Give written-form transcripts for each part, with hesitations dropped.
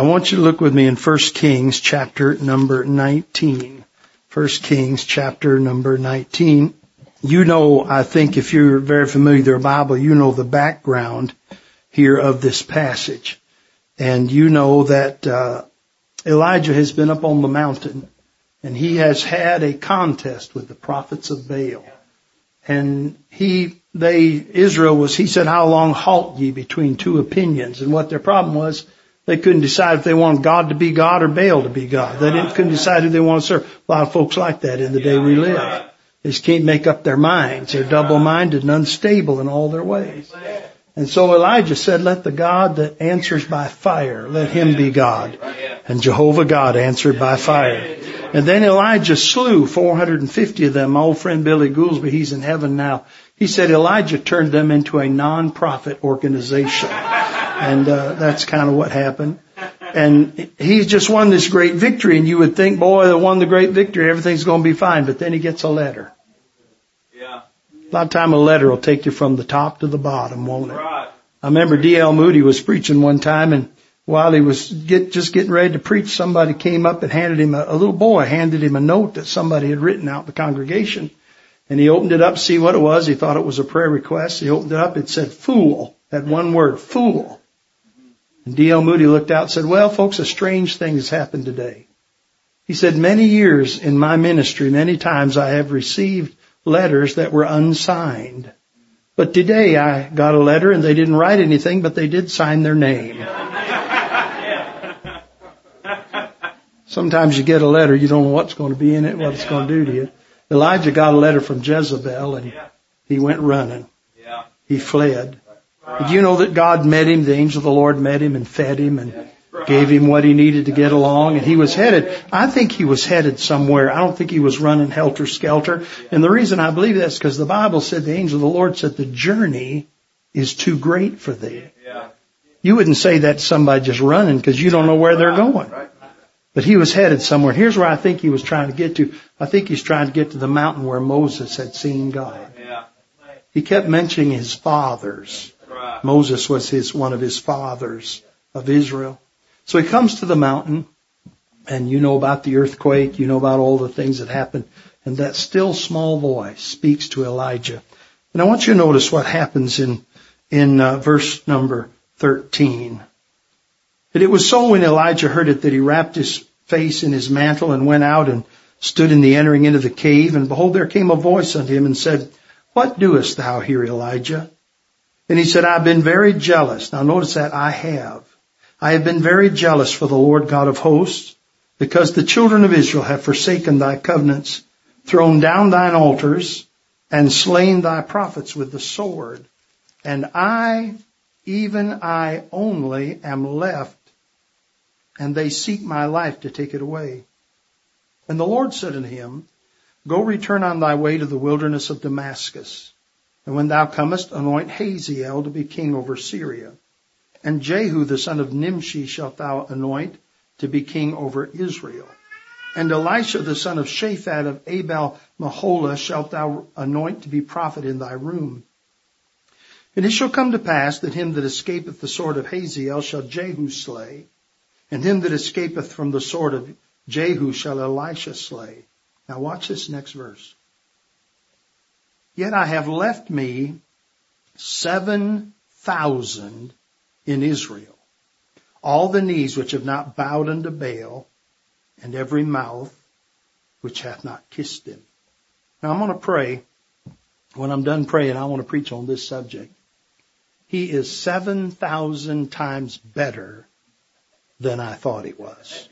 I want you to look with me in 1 Kings chapter number 19. 1 Kings chapter number 19. You know, I think if you're very familiar with your Bible, you know the background here of this passage. And you know that Elijah has been up on the mountain, and he has had a contest with the prophets of Baal. And Israel said, "How long halt ye between two opinions?" And what their problem was, they couldn't decide if they wanted God to be God or Baal to be God. They couldn't decide who they want to serve. A lot of folks like that in the day we live. They just can't make up their minds. They're double-minded and unstable in all their ways. And so Elijah said, "Let the God that answers by fire, let him be God." And Jehovah God answered by fire. And then Elijah slew 450 of them. My old friend Billy Goolsby, he's in heaven now, he said Elijah turned them into a non-profit organization. And that's kind of what happened. And he's just won this great victory. And you would think, boy, they won the great victory, everything's going to be fine. But then he gets a letter. A lot of time a letter will take you from the top to the bottom, won't it? Right. I remember D.L. Moody was preaching one time, and while he was getting ready to preach, somebody came up and handed him a little boy handed him a note that somebody had written out in the congregation. And he opened it up to see what it was. He thought it was a prayer request. He opened it up. It said, "Fool." That one word, fool. And D.L. Moody looked out and said, "Well, folks, a strange thing has happened today." He said, "Many years in my ministry, many times I have received letters that were unsigned. But today I got a letter and they didn't write anything, but they did sign their name." Sometimes you get a letter, you don't know what's going to be in it, what it's going to do to you. Elijah got a letter from Jezebel and he went running. He fled. Did you know that God met him, the angel of the Lord met him and fed him and gave him what he needed to get along, and he was headed. I think he was headed somewhere. I don't think he was running helter-skelter. And the reason I believe that's because the Bible said, the angel of the Lord said, "The journey is too great for thee." You wouldn't say that to somebody just running because you don't know where they're going. But he was headed somewhere. Here's where I think he was trying to get to. I think he's trying to get to the mountain where Moses had seen God. He kept mentioning his fathers. Moses was one of his fathers of Israel. So he comes to the mountain, and you know about the earthquake, you know about all the things that happened, and that still small voice speaks to Elijah. And I want you to notice what happens in verse number 13. "And it was so when Elijah heard it that he wrapped his face in his mantle and went out and stood in the entering into the cave. And behold, there came a voice unto him and said, 'What doest thou here, Elijah?' And he said, 'I've been very jealous.'" Now notice that, "I have been very jealous for the Lord God of hosts, because the children of Israel have forsaken thy covenants, thrown down thine altars, and slain thy prophets with the sword. And I, even I only, am left, and they seek my life to take it away.' And the Lord said unto him, 'Go return on thy way to the wilderness of Damascus. And when thou comest, anoint Hazael to be king over Syria. And Jehu the son of Nimshi shalt thou anoint to be king over Israel. And Elisha the son of Shaphat of Abel-Meholah shalt thou anoint to be prophet in thy room. And it shall come to pass that him that escapeth the sword of Hazael shall Jehu slay, and him that escapeth from the sword of Jehu shall Elisha slay.'" Now watch this next verse. "Yet I have left me 7,000 in Israel, all the knees which have not bowed unto Baal, and every mouth which hath not kissed him." Now I'm going to pray. When I'm done praying, I want to preach on this subject. He is 7,000 times better than I thought he was.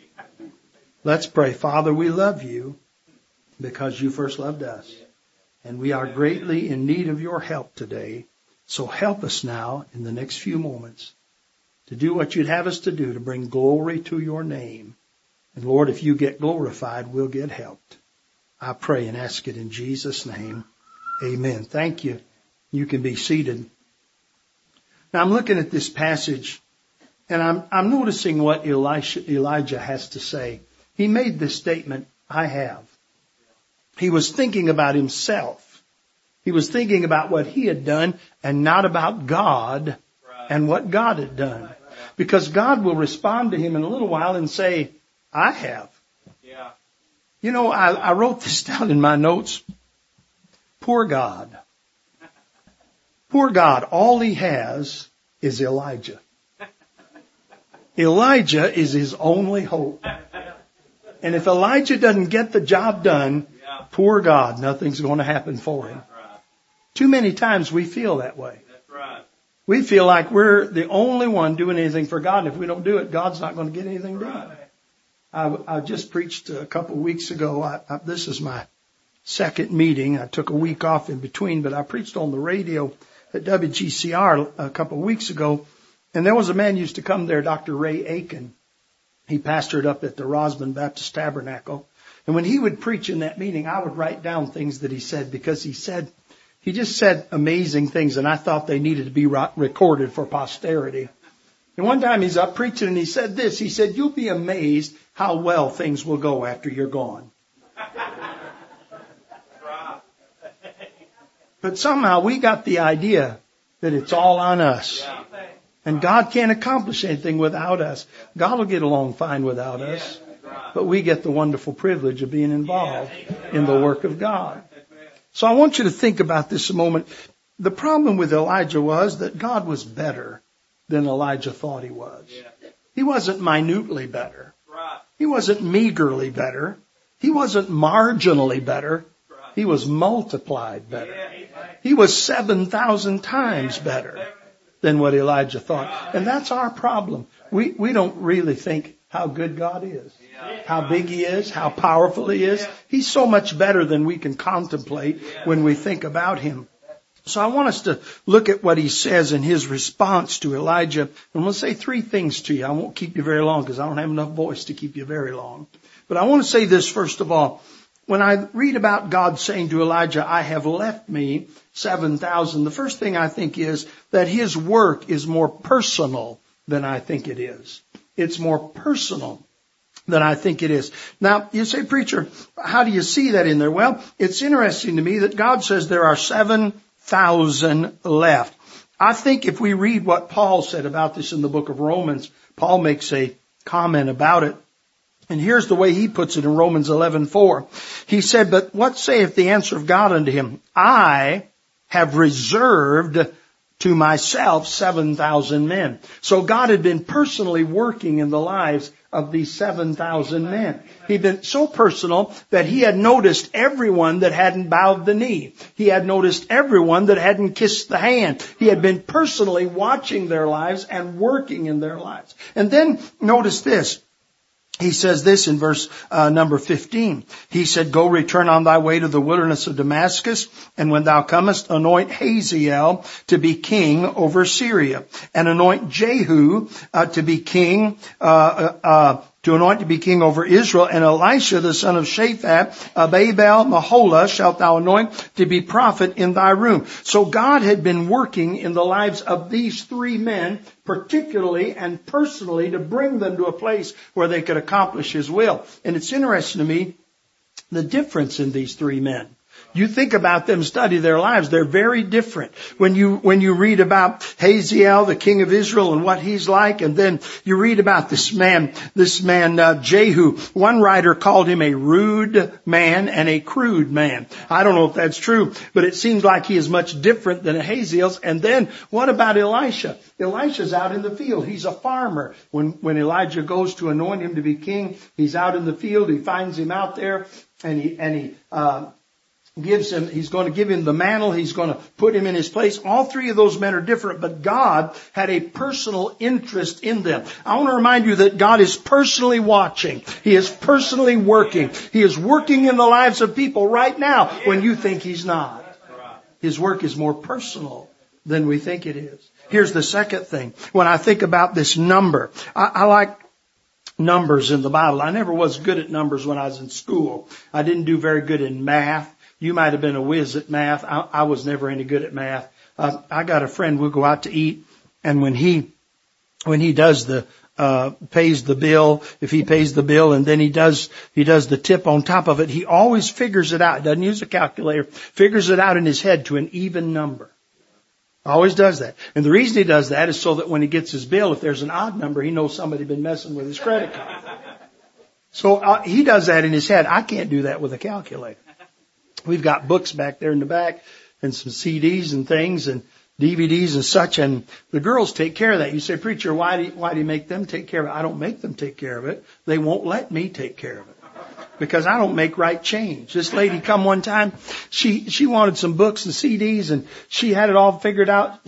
Let's pray. Father, we love you because you first loved us. And we are greatly in need of your help today. So help us now in the next few moments to do what you'd have us to do, to bring glory to your name. And Lord, if you get glorified, we'll get helped. I pray and ask it in Jesus' name. Amen. Thank you. You can be seated. Now I'm looking at this passage and I'm noticing what Elijah has to say. He made this statement, "I have." He was thinking about himself. He was thinking about what he had done and not about God and what God had done. because God will respond to him in a little while and say, I have. Yeah. You know, I wrote this down in my notes. Poor God. Poor God. All he has is Elijah. Elijah is his only hope. And if Elijah doesn't get the job done, yeah. Poor God, nothing's going to happen for him. That's right. Too many times we feel that way. That's right. We feel like we're the only one doing anything for God. And if we don't do it, God's not going to get anything done. Right. I just preached a couple of weeks ago. This is my second meeting. I took a week off in between, but I preached on the radio at WGCR a couple of weeks ago. And there was a man who used to come there, Dr. Ray Aiken. He pastored up at the Rosman Baptist Tabernacle. And when he would preach in that meeting, I would write down things that he said, because he just said amazing things, and I thought they needed to be recorded for posterity. And one time he's up preaching and he said this. He said, you'll be amazed how well things will go after you're gone. But somehow we got the idea that it's all on us. Yeah. And God can't accomplish anything without us. God will get along fine without us. But we get the wonderful privilege of being involved in the work of God. So I want you to think about this a moment. The problem with Elijah was that God was better than Elijah thought he was. He wasn't minutely better. He wasn't meagerly better. He wasn't marginally better. He was multiplied better. He was 7,000 times better than what Elijah thought. And that's our problem. We don't really think how good God is, how big he is, how powerful he is. He's so much better than we can contemplate when we think about him. So I want us to look at what he says in his response to Elijah. And I'm going to say three things to you. I won't keep you very long because I don't have enough voice to keep you very long. But I want to say this first of all. When I read about God saying to Elijah, I have left me 7,000, the first thing I think is that his work is more personal than I think it is. It's more personal than I think it is. Now, you say, preacher, how do you see that in there? Well, it's interesting to me that God says there are 7,000 left. I think if we read what Paul said about this in the book of Romans, Paul makes a comment about it. And here's the way he puts it in Romans 11:4. He said, but what saith the answer of God unto him? I have reserved to myself 7,000 men. So God had been personally working in the lives of these 7,000 men. He'd been so personal that he had noticed everyone that hadn't bowed the knee. He had noticed everyone that hadn't kissed the hand. He had been personally watching their lives and working in their lives. And then notice this. He says this in verse number 15. He said, go return on thy way to the wilderness of Damascus, and when thou comest, anoint Hazael to be king over Syria, and anoint Jehu to be king over Israel, and Elisha the son of Shaphat of Abel-Meholah shalt thou anoint to be prophet in thy room. So God had been working in the lives of these three men, particularly and personally, to bring them to a place where they could accomplish his will. And it's interesting to me, the difference in these three men. You think about them, study their lives. They're very different. When you read about Hazael, the king of Israel, and what he's like, and then you read about this man Jehu. One writer called him a rude man and a crude man. I don't know if that's true, but it seems like he is much different than Hazael's. And then what about Elisha? Elisha's out in the field. He's a farmer. When Elijah goes to anoint him to be king, he's out in the field. He finds him out there, he's going to give him the mantle. He's going to put him in his place. All three of those men are different, but God had a personal interest in them. I want to remind you that God is personally watching. He is personally working. He is working in the lives of people right now when you think he's not. His work is more personal than we think it is. Here's the second thing. When I think about this number, I like numbers in the Bible. I never was good at numbers when I was in school. I didn't do very good in math. You might have been a whiz at math. I was never any good at math. I got a friend, we'll go out to eat, and when he does pays the bill, if he pays the bill and then he does the tip on top of it, he always figures it out, doesn't use a calculator, figures it out in his head to an even number. Always does that. And the reason he does that is so that when he gets his bill, if there's an odd number, he knows somebody's been messing with his credit card. So he does that in his head. I can't do that with a calculator. We've got books back there in the back and some CDs and things and DVDs and such, and the girls take care of that. You say, preacher, why do you make them take care of it? I don't make them take care of it. They won't let me take care of it. Because I don't make right change. This lady come one time, she wanted some books and CDs, and she had it all figured out.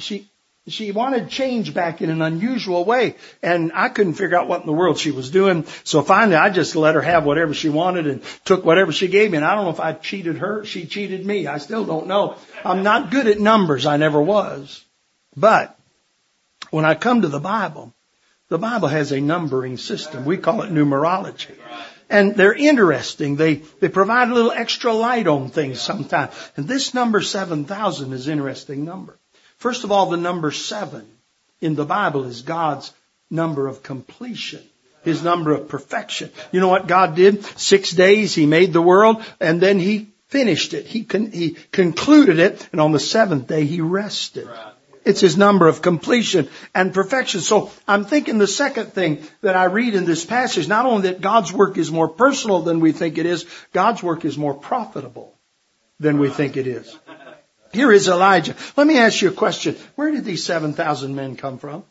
She wanted change back in an unusual way, and I couldn't figure out what in the world she was doing. So finally, I just let her have whatever she wanted and took whatever she gave me. And I don't know if I cheated her, she cheated me. I still don't know. I'm not good at numbers. I never was. But when I come to the Bible has a numbering system. We call it numerology. And they're interesting. They provide a little extra light on things sometimes. And this number 7,000 is an interesting number. First of all, the number 7 in the Bible is God's number of completion, His number of perfection. You know what God did? 6 days He made the world, and then He finished it. He concluded it, and on the 7th day He rested. It's His number of completion and perfection. So I'm thinking the second thing that I read in this passage, not only that God's work is more personal than we think it is, God's work is more profitable than we think it is. Here is Elijah. Let me ask you a question. Where did these 7,000 men come from?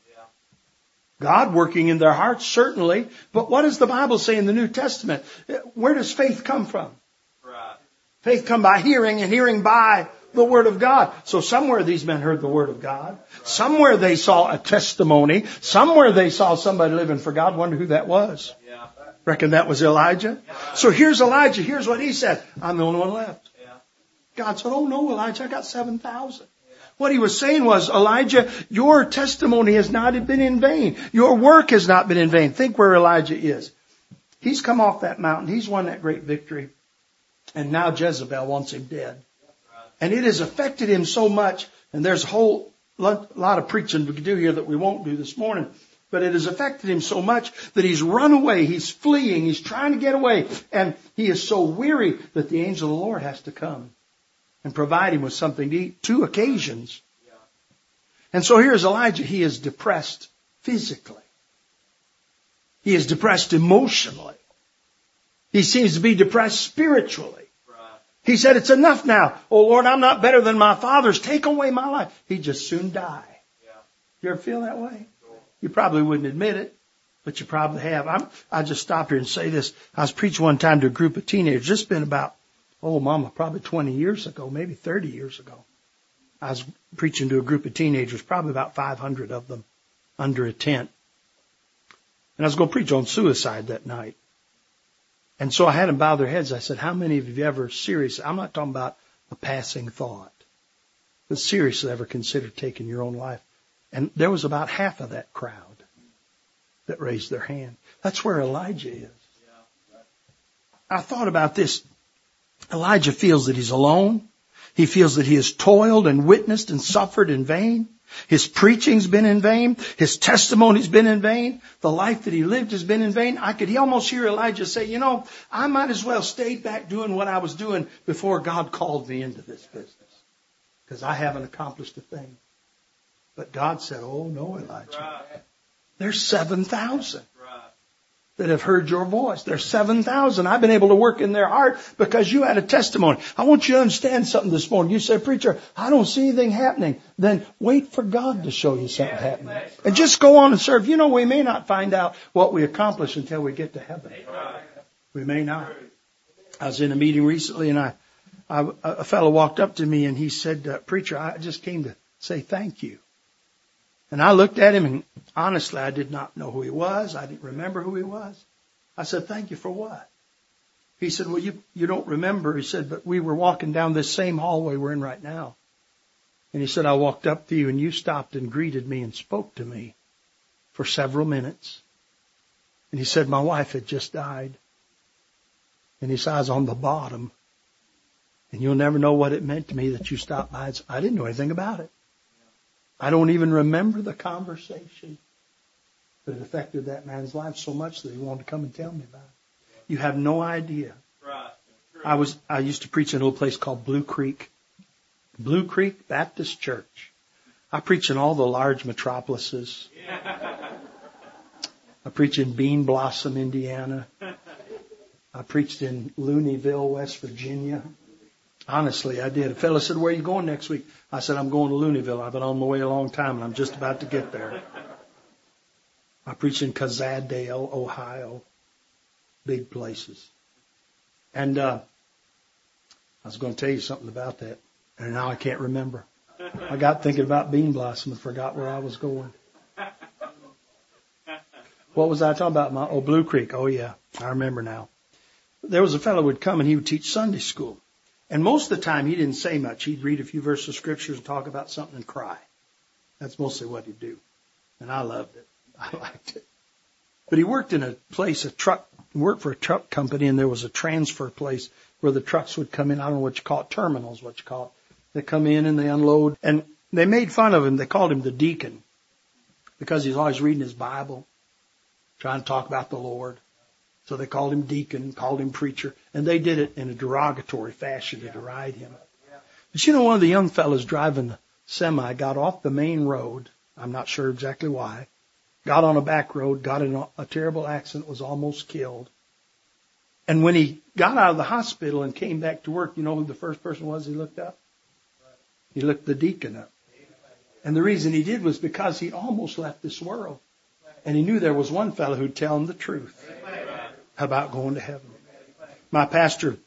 God working in their hearts, certainly. But what does the Bible say in the New Testament? Where does faith come from? Faith come by hearing, and hearing by the Word of God. So somewhere these men heard the Word of God. Somewhere they saw a testimony. Somewhere they saw somebody living for God. Wonder who that was. Reckon that was Elijah. So here's Elijah. Here's what he said. I'm the only one left. God said, oh no, Elijah, I got 7,000. What he was saying was, Elijah, your testimony has not been in vain. Your work has not been in vain. Think where Elijah is. He's come off that mountain. He's won that great victory. And now Jezebel wants him dead. And it has affected him so much, and there's a whole lot of preaching we could do here that we won't do this morning, but it has affected him so much that he's run away, he's fleeing, he's trying to get away, and he is so weary that the angel of the Lord has to come and provide him with something to eat, 2 occasions. And so here's Elijah, he is depressed physically. He is depressed emotionally. He seems to be depressed spiritually. He said, it's enough now. Oh, Lord, I'm not better than my fathers. Take away my life. He'd just soon die. You ever feel that way? You probably wouldn't admit it, but you probably have. I just stopped here and say this. I was preaching one time to a group of teenagers. It's been about, probably 20 years ago, maybe 30 years ago. I was preaching to a group of teenagers, probably about 500 of them, under a tent. And I was going to preach on suicide that night. And so I had them bow their heads. I said, how many of you ever seriously, I'm not talking about a passing thought, but seriously ever considered taking your own life? And there was about half of that crowd that raised their hand. That's where Elijah is. I thought about this. Elijah feels that he's alone. He feels that he has toiled and witnessed and suffered in vain. His preaching's been in vain. His testimony's been in vain. The life that he lived has been in vain. I could almost hear Elijah say, you know, I might as well stayed back doing what I was doing before God called me into this business. Because I haven't accomplished a thing. But God said, oh no, Elijah. There's 7,000 that have heard your voice. There's 7,000. I've been able to work in their heart because you had a testimony. I want you to understand something this morning. You say, preacher, I don't see anything happening. Then wait for God to show you something happening. And just go on and serve. You know, we may not find out what we accomplish until we get to heaven. We may not. I was in a meeting recently, and a fellow walked up to me, and he said, preacher, I just came to say thank you. And I looked at him, and honestly, I did not know who he was. I didn't remember who he was. I said, thank you for what? He said, well, you don't remember. He said, but we were walking down this same hallway we're in right now. And he said, I walked up to you, and you stopped and greeted me and spoke to me for several minutes. And he said, my wife had just died. And he said, I was on the bottom. And you'll never know what it meant to me that you stopped by. I didn't know anything about it. I don't even remember the conversation, but it affected that man's life so much that he wanted to come and tell me about it. You have no idea. Right. I used to preach in a little place called Blue Creek Baptist Church. I preach in all the large metropolises. I preach in Bean Blossom, Indiana. I preached in Looneyville, West Virginia. Honestly, I did. A fellow said, "Where are you going next week?" I said, "I'm going to Looneyville. I've been on my way a long time, and I'm just about to get there." I preach in Kazaddale, Ohio. Big places. And I was going to tell you something about that, and now I can't remember. I got thinking about Bean Blossom and forgot where I was going. What was I talking about? Blue Creek. Oh, yeah. I remember now. There was a fellow who would come, and he would teach Sunday school. And most of the time, he didn't say much. He'd read a few verses of scriptures and talk about something and cry. That's mostly what he'd do. And I loved it. I liked it. But he worked in a place, worked for a truck company, and there was a transfer place where the trucks would come in. I don't know what you call it, terminals, what you call it. They come in and they unload. And they made fun of him. They called him the deacon because he's always reading his Bible, trying to talk about the Lord. So they called him deacon, called him preacher, and they did it in a derogatory fashion to deride him. But you know, one of the young fellows driving the semi got off the main road. I'm not sure exactly why. Got on a back road, got in a terrible accident, was almost killed. And when he got out of the hospital and came back to work, you know who the first person was he looked up? He looked the deacon up. And the reason he did was because he almost left this world. And he knew there was one fellow who'd tell him the truth about going to heaven. My pastor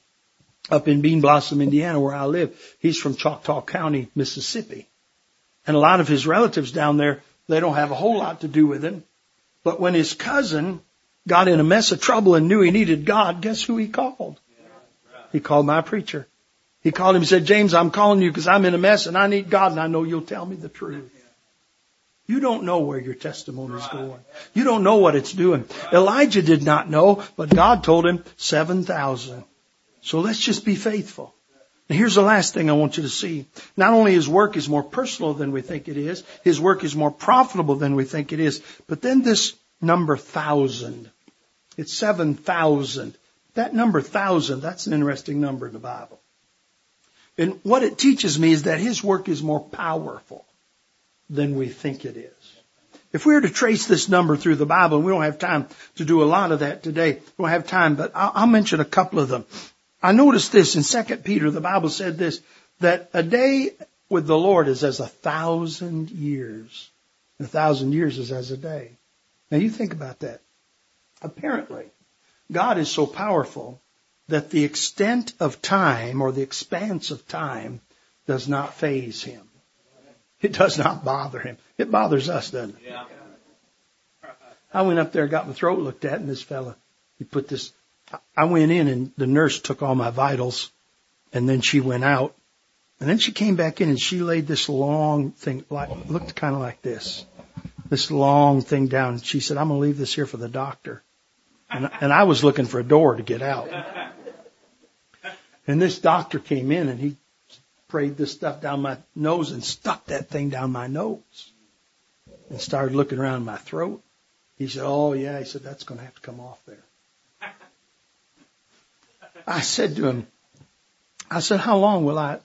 up in Bean Blossom, Indiana, where I live, he's from Choctaw County, Mississippi. And a lot of his relatives down there, they don't have a whole lot to do with him. But when his cousin got in a mess of trouble and knew he needed God, guess who he called? He called my preacher. He called him and said, "James, I'm calling you because I'm in a mess and I need God and I know you'll tell me the truth." You don't know where your testimony is going. You don't know what it's doing. Elijah did not know, but God told him 7,000. So let's just be faithful. And here's the last thing I want you to see. Not only his work is more personal than we think it is, his work is more profitable than we think it is, but then this number 1,000. It's 7,000. That number 1,000, that's an interesting number in the Bible. And what it teaches me is that his work is more powerful than we think it is. If we were to trace this number through the Bible, and we don't have time to do a lot of that today. We don't have time, but I'll mention a couple of them. I noticed this in 2 Peter, the Bible said this, that a day with the Lord is as 1,000 years. And 1,000 years is as a day. Now you think about that. Apparently, God is so powerful that the extent of time or the expanse of time does not faze him. It does not bother him. It bothers us, doesn't it? Yeah. I went up there and got my throat looked at, and this fella, he put this... I went in, and the nurse took all my vitals, and then she went out. And then she came back in, and she laid this long thing... looked kind of like this. This long thing down. She said, "I'm going to leave this here for the doctor." And I was looking for a door to get out. And this doctor came in, and he sprayed this stuff down my nose and stuck that thing down my nose and started looking around my throat. He said, "Oh, yeah." He said, "That's going to have to come off there." I said to him, I said, how long will it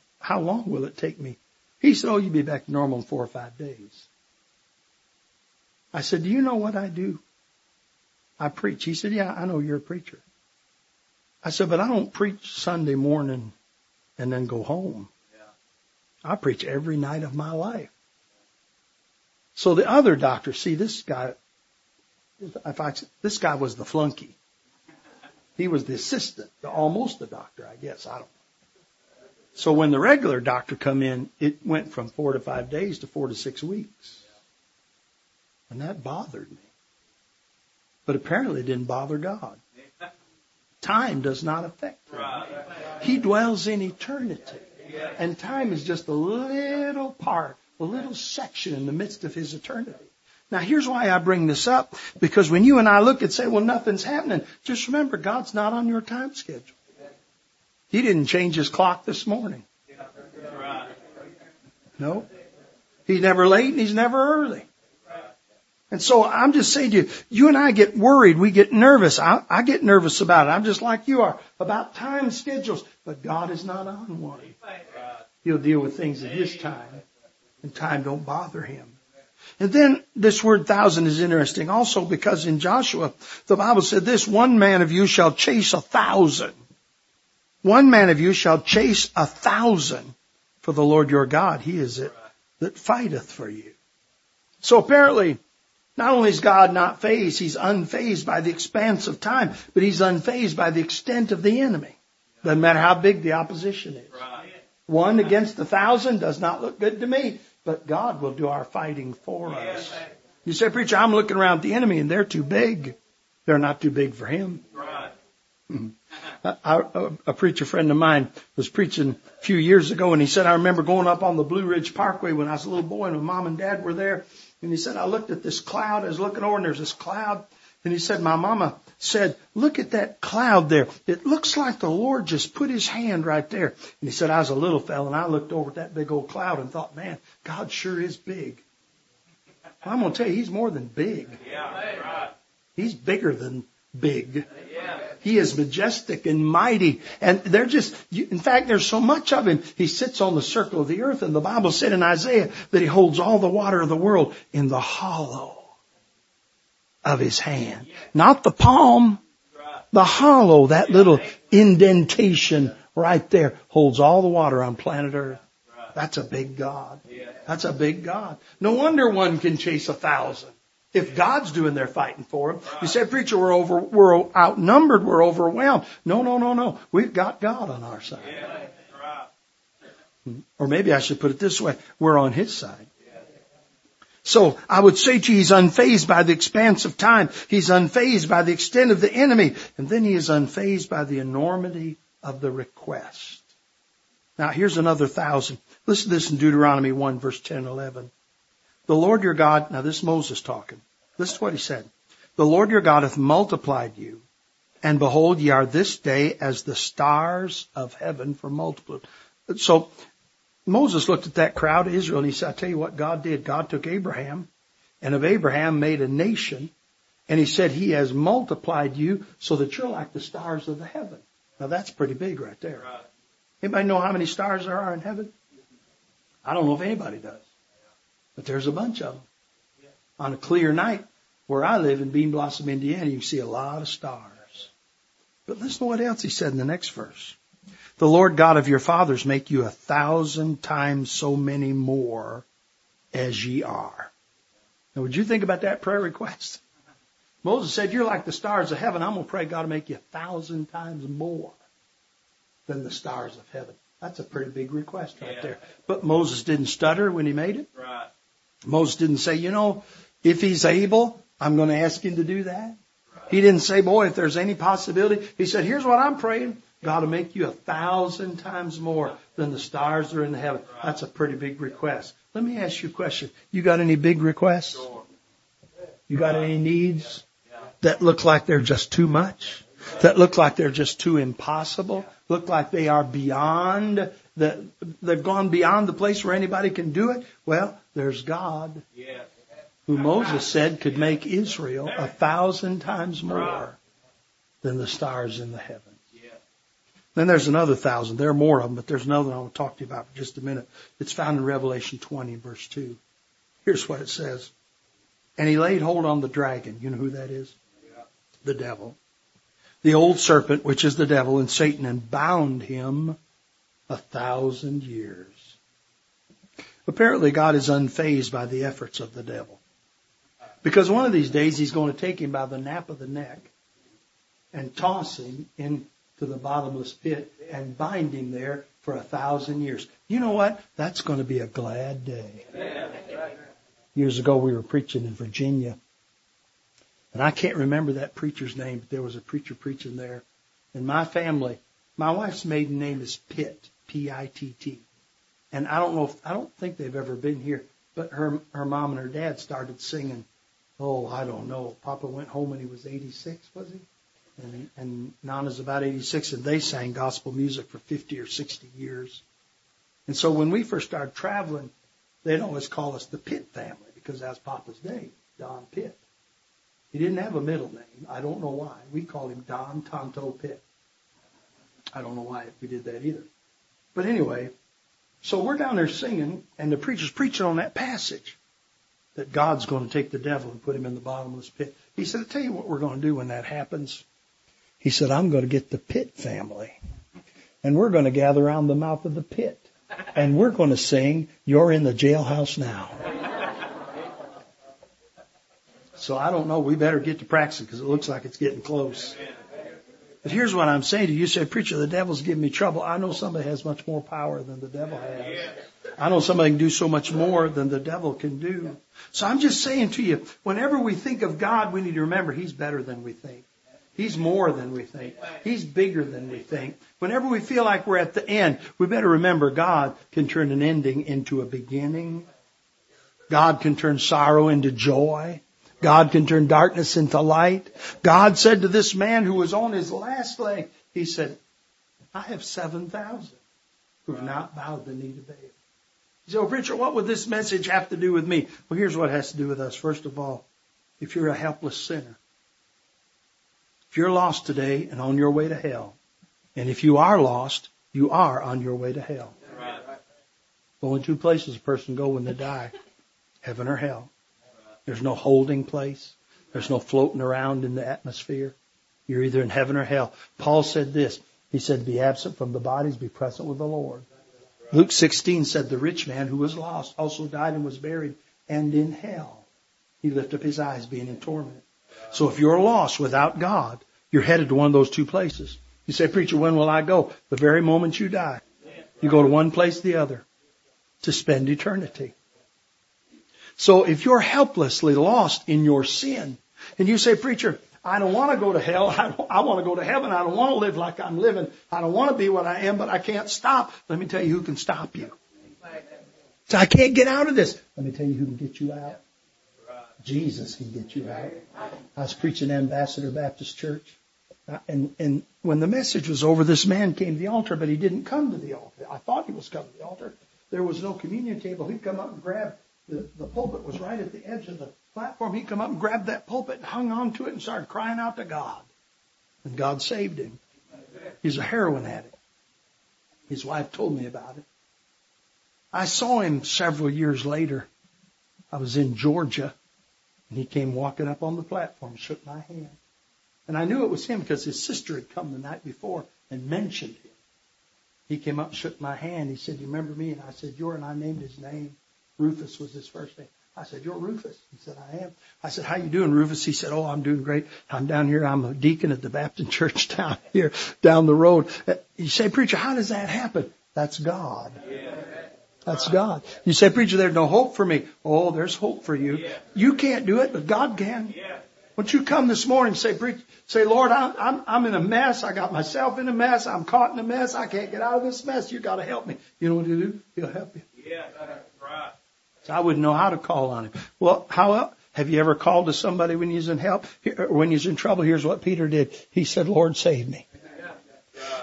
take me? He said, "Oh, you'll be back to normal in 4 or 5 days. I said, "Do you know what I do?" "I preach." He said, "Yeah, I know you're a preacher." I said, "But I don't preach Sunday morning and then go home. I preach every night of my life." So the other doctor, see, this guy was the flunky. He was the assistant, almost the doctor, I guess. I don't know. So when the regular doctor come in, it went from 4 to 5 days to 4 to 6 weeks. And that bothered me. But apparently it didn't bother God. Time does not affect him. He dwells in eternity. And time is just a little part, a little section in the midst of his eternity. Now, here's why I bring this up. Because when you and I look and say, "Well, nothing's happening," just remember, God's not on your time schedule. He didn't change his clock this morning. No. He's never late and he's never early. And so I'm just saying to you, you and I get worried. We get nervous. I get nervous about it. I'm just like you are about time schedules. But God is not on one. He'll deal with things at his time and time don't bother him. And then this word thousand is interesting also, because in Joshua, the Bible said this, one man of you shall chase 1,000. One man of you shall chase 1,000, for the Lord your God, he is it that fighteth for you. So apparently, not only is God not fazed, he's unfazed by the expanse of time, but he's unfazed by the extent of the enemy. Doesn't matter how big the opposition is. One against 1,000 does not look good to me. But God will do our fighting for us. You say, preacher, I'm looking around at the enemy and they're too big. They're not too big for him. Right. A preacher friend of mine was preaching a few years ago, and he said, I remember going up on the Blue Ridge Parkway when I was a little boy, and my mom and dad were there. And he said, I looked at this cloud. I was looking over and there's this cloud. And he said, my mama said, look at that cloud there. It looks like the Lord just put his hand right there. And he said, I was a little fella, and I looked over at that big old cloud and thought, man, God sure is big. Well, I'm going to tell you, he's more than big. Yeah, he's bigger than big. Yeah. He is majestic and mighty. And they're just, in fact, there's so much of him. He sits on the circle of the earth. And the Bible said in Isaiah that he holds all the water of the world in the hollow of his hand. Not the palm, the hollow, that little indentation right there holds all the water on planet earth. That's a big God. That's a big God. No wonder one can chase 1,000. If God's doing their fighting for him. You say, preacher, we're outnumbered, we're overwhelmed. No. We've got God on our side. Or maybe I should put it this way, we're on his side. So I would say to you, he's unfazed by the expanse of time. He's unfazed by the extent of the enemy. And then he is unfazed by the enormity of the request. Now here's another 1,000. Listen to this in Deuteronomy 1 verse 10 and 11. The Lord your God, now this is Moses talking. Listen to what he said. The Lord your God hath multiplied you. And behold, ye are this day as the stars of heaven for multitude. So Moses looked at that crowd of Israel and he said, I tell you what God did. God took Abraham, and of Abraham made a nation. And he said, he has multiplied you so that you're like the stars of the heaven. Now that's pretty big right there. Anybody know how many stars there are in heaven? I don't know if anybody does. But there's a bunch of them. On a clear night where I live in Bean Blossom, Indiana, you can see a lot of stars. But listen to what else he said in the next verse. The Lord God of your fathers make you 1,000 times so many more as ye are. Now, would you think about that prayer request? Moses said, you're like the stars of heaven. I'm going to pray God to make you 1,000 times more than the stars of heaven. That's a pretty big request right there. But Moses didn't stutter when he made it. Right. Moses didn't say, you know, if he's able, I'm going to ask him to do that. Right. He didn't say, boy, if there's any possibility. He said, here's what I'm praying. God will make you 1,000 times more than the stars that are in heaven. That's a pretty big request. Let me ask you a question. You got any big requests? You got any needs that look like they're just too much? That look like they're just too impossible? Look like they are beyond, they've gone beyond the place where anybody can do it? Well, there's God, who Moses said could make Israel 1,000 times more than the stars in the heaven. Then there's another 1,000. There are more of them, but there's another one I want to talk to you about for just a minute. It's found in Revelation 20, verse 2. Here's what it says. And he laid hold on the dragon. You know who that is? Yeah. The devil. The old serpent, which is the devil, and Satan, and bound him 1,000 years. Apparently, God is unfazed by the efforts of the devil. Because one of these days, he's going to take him by the nape of the neck and toss him in to the bottomless pit and bind him there for 1,000 years. You know what? That's going to be a glad day. Years ago, we were preaching in Virginia. And I can't remember that preacher's name, but there was a preacher preaching there. And my family, my wife's maiden name is Pitt, P-I-T-T. And I don't think they've ever been here, but her mom and her dad started singing, oh, I don't know. Papa went home when he was 86, was he? And Nana's about 86, and they sang gospel music for 50 or 60 years. And so when we first started traveling, they'd always call us the Pitt family because that was Papa's name, Don Pitt. He didn't have a middle name. I don't know why. We called him Don Tonto Pitt. I don't know why we did that either. But anyway, So we're down there singing, and the preacher's preaching on that passage, that God's going to take the devil and put him in the bottomless pit. He said, I'll tell you what we're going to do when that happens. He said, I'm going to get the Pitt family, and we're going to gather around the mouth of the pit, and we're going to sing, You're in the Jailhouse Now. So I don't know. We better get to practicing because it looks like it's getting close. But here's what I'm saying to you. You say, preacher, the devil's giving me trouble. I know somebody has much more power than the devil has. I know somebody can do so much more than the devil can do. So I'm just saying to you, whenever we think of God, we need to remember He's better than we think. He's more than we think. He's bigger than we think. Whenever we feel like we're at the end, we better remember God can turn an ending into a beginning. God can turn sorrow into joy. God can turn darkness into light. God said to this man who was on his last leg, He said, I have 7,000 who have not bowed the knee to Baal. He said, Richard, what would this message have to do with me? Well, here's what it has to do with us. First of all, if you're a helpless sinner, if you're lost today and on your way to hell, and if you are lost, you are on your way to hell. Only two places a person go when they die, heaven or hell. There's no holding place. There's no floating around in the atmosphere. You're either in heaven or hell. Paul said this. He said, be absent from the bodies, be present with the Lord. Luke 16 said, the rich man who was lost also died and was buried, and in hell he lifted up his eyes, being in torment. So if you're lost without God, you're headed to one of those two places. You say, preacher, when will I go? The very moment you die, you go to one place or the other to spend eternity. So if you're helplessly lost in your sin, and you say, preacher, I don't want to go to hell. I want to go to heaven. I don't want to live like I'm living. I don't want to be what I am, but I can't stop. Let me tell you who can stop you. So I can't get out of this. Let me tell you who can get you out. Jesus can get you out. I was preaching at Ambassador Baptist Church. And when the message was over, this man came to the altar, but he didn't come to the altar. I thought he was coming to the altar. There was no communion table. He'd come up and grab The pulpit was right at the edge of the platform. He'd come up and grabbed that pulpit and hung on to it and started crying out to God. And God saved him. He's a heroin addict. His wife told me about it. I saw him several years later. I was in Georgia, and he came walking up on the platform, shook my hand. And I knew it was him because his sister had come the night before and mentioned him. He came up and shook my hand. He said, you remember me? And I said, you're, and I named his name. Rufus was his first name. I said, you're Rufus. He said, I am. I said, how you doing, Rufus? He said, oh, I'm doing great. I'm down here. I'm a deacon at the Baptist church down here, down the road. You say, preacher, how does that happen? That's God. That's God. You say, preacher, there's no hope for me. Oh, there's hope for you. You can't do it, but God can. Won't you come this morning and say, preacher, say, Lord, I'm in a mess. I got myself in a mess. I'm caught in a mess. I can't get out of this mess. You got to help me. You know what he'll do? He'll help you. Yeah, right. So I wouldn't know how to call on him. Well, how else? Have you ever called to somebody when he's in help, or when he's in trouble? Here's what Peter did. He said, Lord, save me.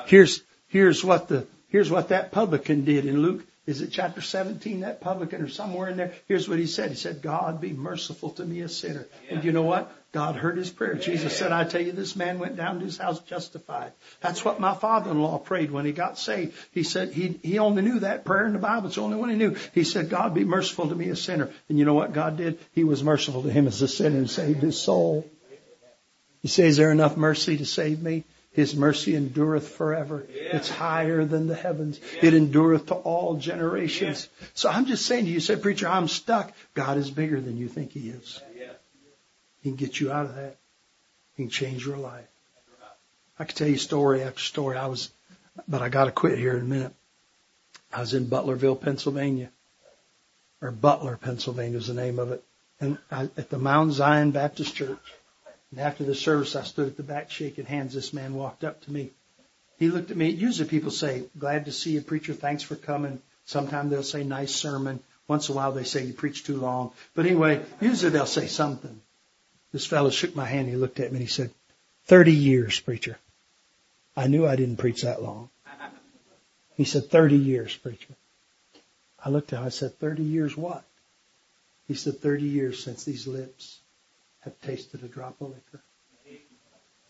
Here's what that publican did in Luke. Is it chapter 17? That publican or somewhere in there. Here's what he said. He said, God, be merciful to me, a sinner. And you know what? God heard his prayer. Jesus said, I tell you, this man went down to his house justified. That's what my father-in-law prayed when he got saved. He said he only knew that prayer in the Bible. It's the only one he knew. He said, God, be merciful to me, a sinner. And you know what God did? He was merciful to him as a sinner and saved his soul. You say, is there enough mercy to save me? His mercy endureth forever. Yeah. It's higher than the heavens. Yeah. It endureth to all generations. Yeah. So I'm just saying to you, say, preacher, I'm stuck. God is bigger than you think he is. Yeah. He can get you out of that. He can change your life. I could tell you story after story. But I got to quit here in a minute. I was in Butlerville, Pennsylvania, or Butler, Pennsylvania is the name of it. And at the Mount Zion Baptist Church. And after the service, I stood at the back shaking hands. This man walked up to me. He looked at me. Usually people say, glad to see you, preacher. Thanks for coming. Sometimes they'll say, nice sermon. Once in a while they say, you preach too long. But anyway, usually they'll say something. This fellow shook my hand. He looked at me and he said, 30 years, preacher. I knew I didn't preach that long. He said, 30 years, preacher. I looked at him. I said, 30 years what? He said, 30 years since these lips have tasted a drop of liquor.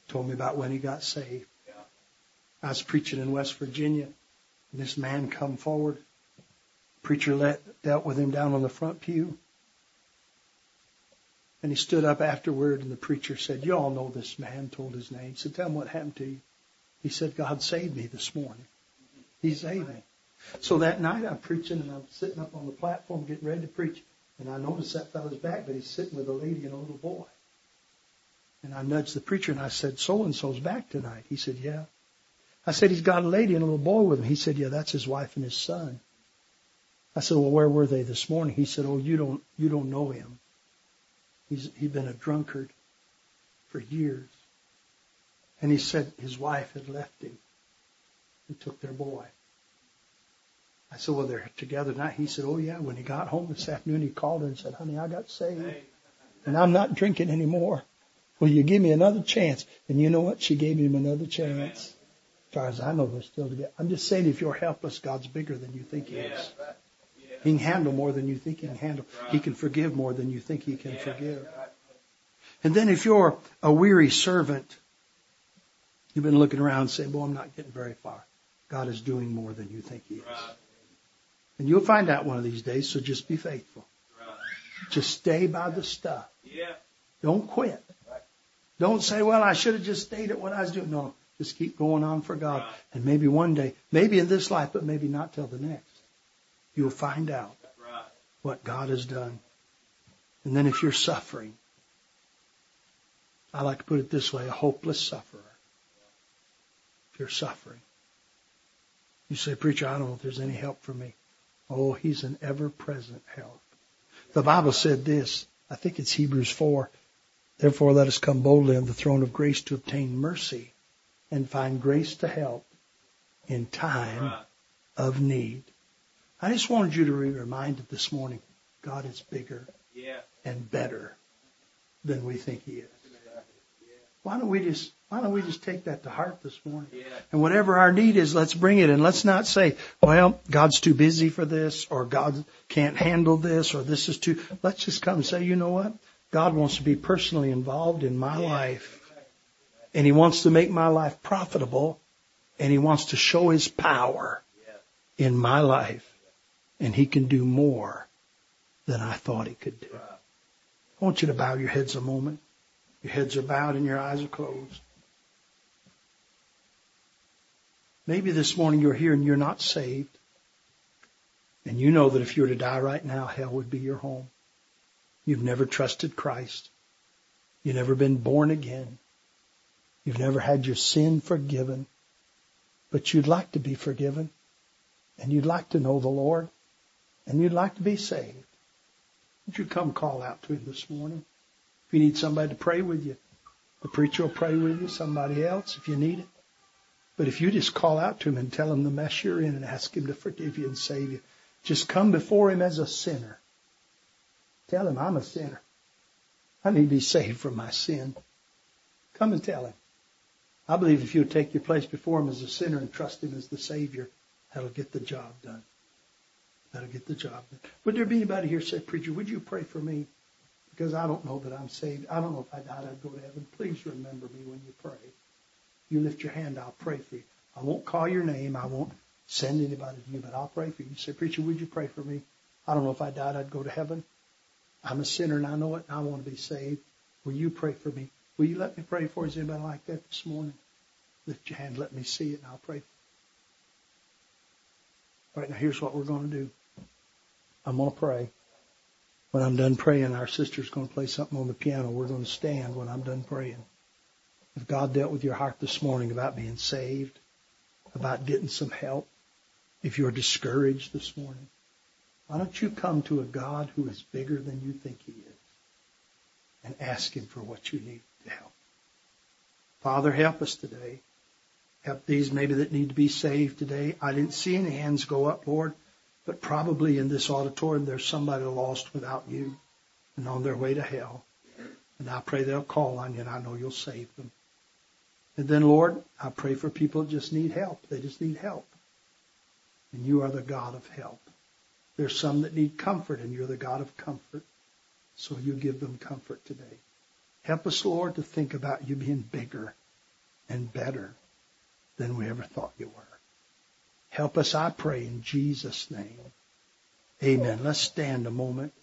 Told me about when he got saved. I was preaching in West Virginia, and this man come forward. Preacher dealt with him down on the front pew. And he stood up afterward, and the preacher said, "You all know this man," told his name. So tell him what happened to you. He said, "God saved me this morning. He saved me." So that night I'm preaching, and I'm sitting up on the platform getting ready to preach. And I noticed that fellow's back, but he's sitting with a lady and a little boy. And I nudged the preacher, and I said, "So-and-so's back tonight." He said, "Yeah." I said, "He's got a lady and a little boy with him." He said, "Yeah, that's his wife and his son." I said, "Well, where were they this morning?" He said, "Oh, you don't know him. He'd been a drunkard for years." And he said his wife had left him and took their boy. I said, "Well, they're together tonight." He said, "Oh, yeah. When he got home this afternoon, he called her and said, 'Honey, I got saved, and I'm not drinking anymore. Will you give me another chance?'" And you know what? She gave him another chance. As far as I know, they're still together. I'm just saying, if you're helpless, God's bigger than you think He is. He can handle more than you think He can handle. He can forgive more than you think He can forgive. And then if you're a weary servant, you've been looking around saying, "Well, I'm not getting very far." God is doing more than you think He is. And you'll find out one of these days, so just be faithful. Just stay by the stuff. Don't quit. Don't say, "Well, I should have just stayed at what I was doing." No, just keep going on for God. And maybe one day, maybe in this life, but maybe not till the next, you'll find out what God has done. And then if you're suffering, I like to put it this way, a hopeless sufferer. If you're suffering, you say, "Preacher, I don't know if there's any help for me." Oh, He's an ever-present help. The Bible said this, I think it's Hebrews 4, "Therefore let us come boldly on the throne of grace to obtain mercy and find grace to help in time of need." I just wanted you to be reminded this morning, God is bigger and better than we think He is. Why don't we just take that to heart this morning? And whatever our need is, let's bring it. And let's not say, "Well, God's too busy for this," or "God can't handle this," or "This is too..." Let's just come and say, "You know what? God wants to be personally involved in my life. And He wants to make my life profitable. And He wants to show His power in my life. And He can do more than I thought He could do." I want you to bow your heads a moment. Your heads are bowed and your eyes are closed. Maybe this morning you're here and you're not saved. And you know that if you were to die right now, hell would be your home. You've never trusted Christ. You've never been born again. You've never had your sin forgiven. But you'd like to be forgiven. And you'd like to know the Lord. And you'd like to be saved. Would you come call out to Him this morning? If you need somebody to pray with you, the preacher will pray with you, somebody else if you need it. But if you just call out to Him and tell Him the mess you're in and ask Him to forgive you and save you, just come before Him as a sinner. Tell Him, "I'm a sinner. I need to be saved from my sin." Come and tell Him. I believe if you'll take your place before Him as a sinner and trust Him as the Savior, that'll get the job done. That'll get the job done. Would there be anybody here say, "Preacher, would you pray for me? Because I don't know that I'm saved. I don't know if I died, I'd go to heaven. Please remember me when you pray." You lift your hand, I'll pray for you. I won't call your name. I won't send anybody to you, but I'll pray for you. You say, "Preacher, would you pray for me? I don't know if I died, I'd go to heaven. I'm a sinner and I know it and I want to be saved. Will you pray for me? Will you let me pray for you?" Is anybody like that this morning? Lift your hand, let me see it, and I'll pray for you. All right, now here's what we're going to do. I'm going to pray. When I'm done praying, our sister's going to play something on the piano. We're going to stand when I'm done praying. If God dealt with your heart this morning about being saved, about getting some help, if you're discouraged this morning, why don't you come to a God who is bigger than you think He is and ask Him for what you need to help. Father, help us today. Help these maybe that need to be saved today. I didn't see any hands go up, Lord. But probably in this auditorium, there's somebody lost without you and on their way to hell. And I pray they'll call on you, and I know you'll save them. And then, Lord, I pray for people who just need help. They just need help. And you are the God of help. There's some that need comfort, and you're the God of comfort. So you give them comfort today. Help us, Lord, to think about you being bigger and better than we ever thought you were. Help us, I pray, in Jesus' name. Amen. Let's stand a moment.